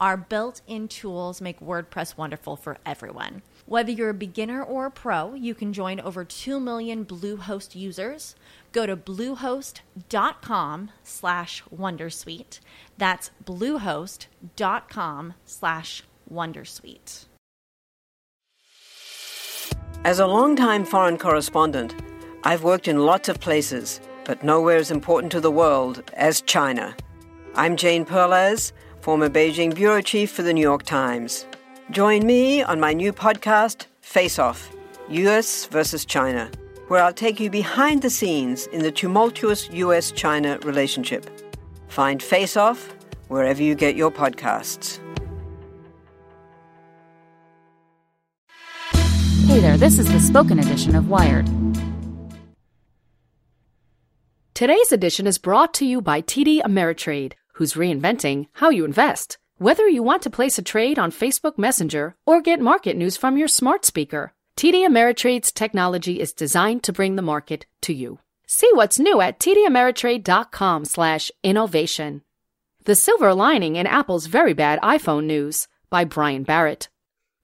our built-in tools make WordPress wonderful for everyone. Whether you're a beginner or a pro, you can join over 2 million Bluehost users. Go to bluehost.com/wondersuite. That's bluehost.com/wondersuite. As a longtime foreign correspondent, I've worked in lots of places, but nowhere as important to the world as China. I'm Jane Perlez, former Beijing bureau chief for The New York Times. Join me on my new podcast, Face Off, U.S. versus China, where I'll take you behind the scenes in the tumultuous U.S.-China relationship. Find Face Off wherever you get your podcasts. Hey there, this is the spoken edition of Wired. Today's edition is brought to you by TD Ameritrade, who's reinventing how you invest. Whether you want to place a trade on Facebook Messenger or get market news from your smart speaker, TD Ameritrade's technology is designed to bring the market to you. See what's new at tdameritrade.com/innovation. The Silver Lining in Apple's Very Bad iPhone News by Brian Barrett.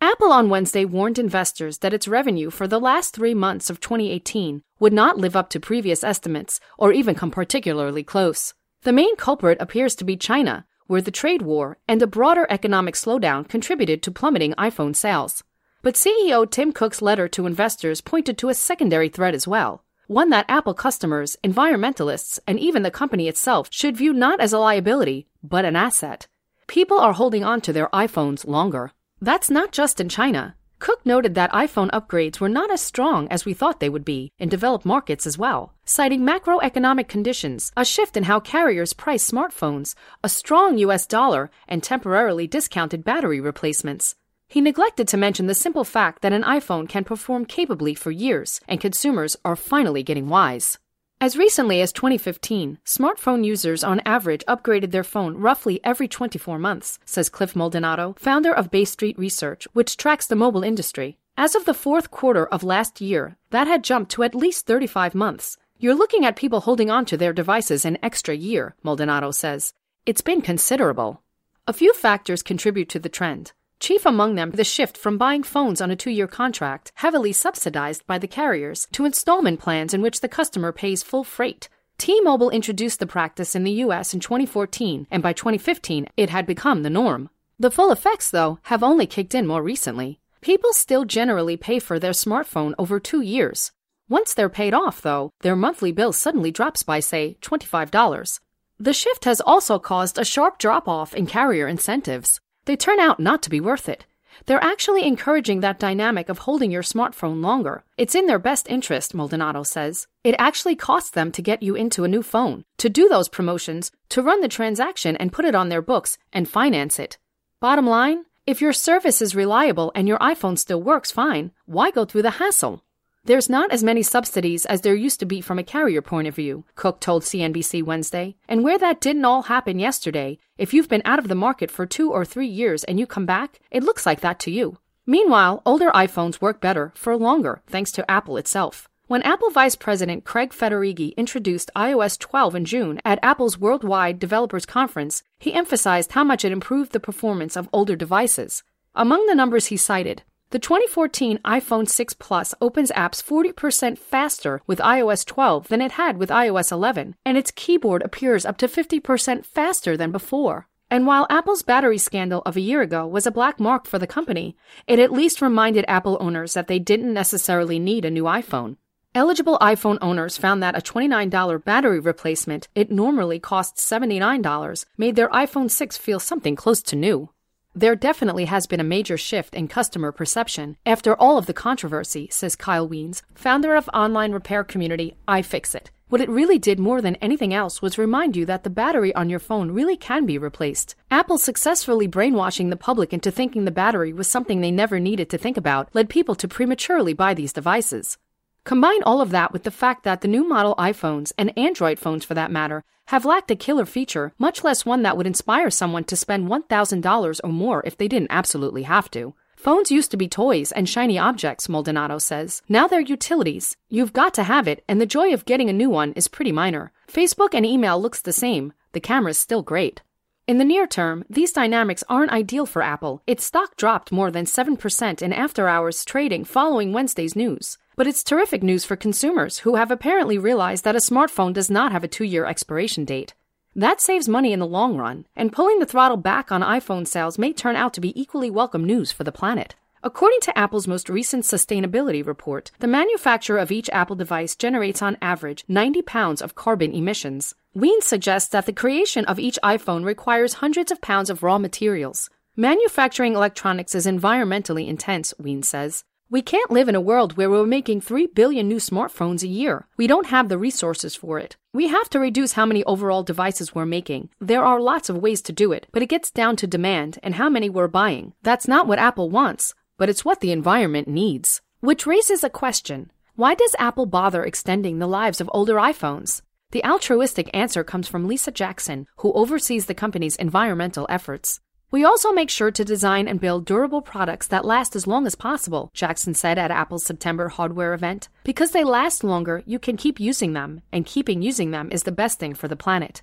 Apple on Wednesday warned investors that its revenue for the last 3 months of 2018 would not live up to previous estimates or even come particularly close. The main culprit appears to be China, where the trade war and a broader economic slowdown contributed to plummeting iPhone sales. But CEO Tim Cook's letter to investors pointed to a secondary threat as well, one that Apple customers, environmentalists, and even the company itself should view not as a liability, but an asset. People are holding on to their iPhones longer. That's not just in China. Cook noted that iPhone upgrades were not as strong as we thought they would be in developed markets as well, citing macroeconomic conditions, a shift in how carriers price smartphones, a strong U.S. dollar, and temporarily discounted battery replacements. He neglected to mention the simple fact that an iPhone can perform capably for years, and consumers are finally getting wise. As recently as 2015, smartphone users on average upgraded their phone roughly every 24 months, says Cliff Maldonado, founder of Bay Street Research, which tracks the mobile industry. As of the fourth quarter of last year, that had jumped to at least 35 months. You're looking at people holding on to their devices an extra year, Maldonado says. It's been considerable. A few factors contribute to the trend. Chief among them, the shift from buying phones on a 2-year contract, heavily subsidized by the carriers, to installment plans in which the customer pays full freight. T-Mobile introduced the practice in the U.S. in 2014, and by 2015, it had become the norm. The full effects, though, have only kicked in more recently. People still generally pay for their smartphone over 2 years. Once they're paid off, though, their monthly bill suddenly drops by, say, $25. The shift has also caused a sharp drop-off in carrier incentives. They turn out not to be worth it. They're actually encouraging that dynamic of holding your smartphone longer. It's in their best interest, Maldonado says. It actually costs them to get you into a new phone, to do those promotions, to run the transaction and put it on their books, and finance it. Bottom line, if your service is reliable and your iPhone still works fine, why go through the hassle? There's not as many subsidies as there used to be from a carrier point of view, Cook told CNBC Wednesday. And where that didn't all happen yesterday, if you've been out of the market for 2 or 3 years and you come back, it looks like that to you. Meanwhile, older iPhones work better for longer, thanks to Apple itself. When Apple Vice President Craig Federighi introduced iOS 12 in June at Apple's Worldwide Developers Conference, he emphasized how much it improved the performance of older devices. Among the numbers he cited, the 2014 iPhone 6 Plus opens apps 40% faster with iOS 12 than it had with iOS 11, and its keyboard appears up to 50% faster than before. And while Apple's battery scandal of a year ago was a black mark for the company, it at least reminded Apple owners that they didn't necessarily need a new iPhone. Eligible iPhone owners found that a $29 battery replacement, it normally costs $79, made their iPhone 6 feel something close to new. There definitely has been a major shift in customer perception after all of the controversy, says Kyle Wiens, founder of online repair community iFixit. What it really did more than anything else was remind you that the battery on your phone really can be replaced. Apple successfully brainwashing the public into thinking the battery was something they never needed to think about led people to prematurely buy these devices. Combine all of that with the fact that the new model iPhones, and Android phones for that matter, have lacked a killer feature, much less one that would inspire someone to spend $1,000 or more if they didn't absolutely have to. Phones used to be toys and shiny objects, Maldonado says. Now they're utilities. You've got to have it, and the joy of getting a new one is pretty minor. Facebook and email looks the same. The camera's still great. In the near term, these dynamics aren't ideal for Apple. Its stock dropped more than 7% in after-hours trading following Wednesday's news. But it's terrific news for consumers who have apparently realized that a smartphone does not have a 2-year expiration date. That saves money in the long run, and pulling the throttle back on iPhone sales may turn out to be equally welcome news for the planet. According to Apple's most recent sustainability report, the manufacture of each Apple device generates on average 90 pounds of carbon emissions. Wiens suggests that the creation of each iPhone requires hundreds of pounds of raw materials. Manufacturing electronics is environmentally intense, Wiens says. We can't live in a world where we're making 3 billion new smartphones a year. We don't have the resources for it. We have to reduce how many overall devices we're making. There are lots of ways to do it, but it gets down to demand and how many we're buying. That's not what Apple wants, but it's what the environment needs. Which raises a question. Why does Apple bother extending the lives of older iPhones? The altruistic answer comes from Lisa Jackson, who oversees the company's environmental efforts. We also make sure to design and build durable products that last as long as possible, Jackson said at Apple's September hardware event. Because they last longer, you can keep using them, and keeping using them is the best thing for the planet.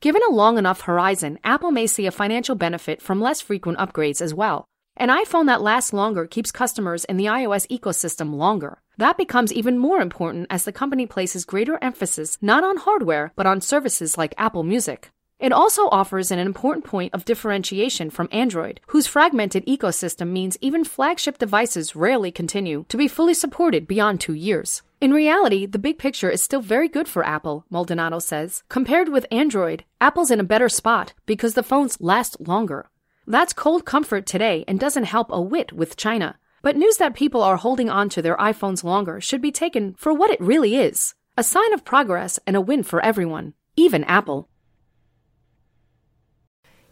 Given a long enough horizon, Apple may see a financial benefit from less frequent upgrades as well. An iPhone that lasts longer keeps customers in the iOS ecosystem longer. That becomes even more important as the company places greater emphasis not on hardware, but on services like Apple Music. It also offers an important point of differentiation from Android, whose fragmented ecosystem means even flagship devices rarely continue to be fully supported beyond 2 years. In reality, the big picture is still very good for Apple, Maldonado says. Compared with Android, Apple's in a better spot because the phones last longer. That's cold comfort today and doesn't help a whit with China. But news that people are holding on to their iPhones longer should be taken for what it really is, a sign of progress and a win for everyone, even Apple.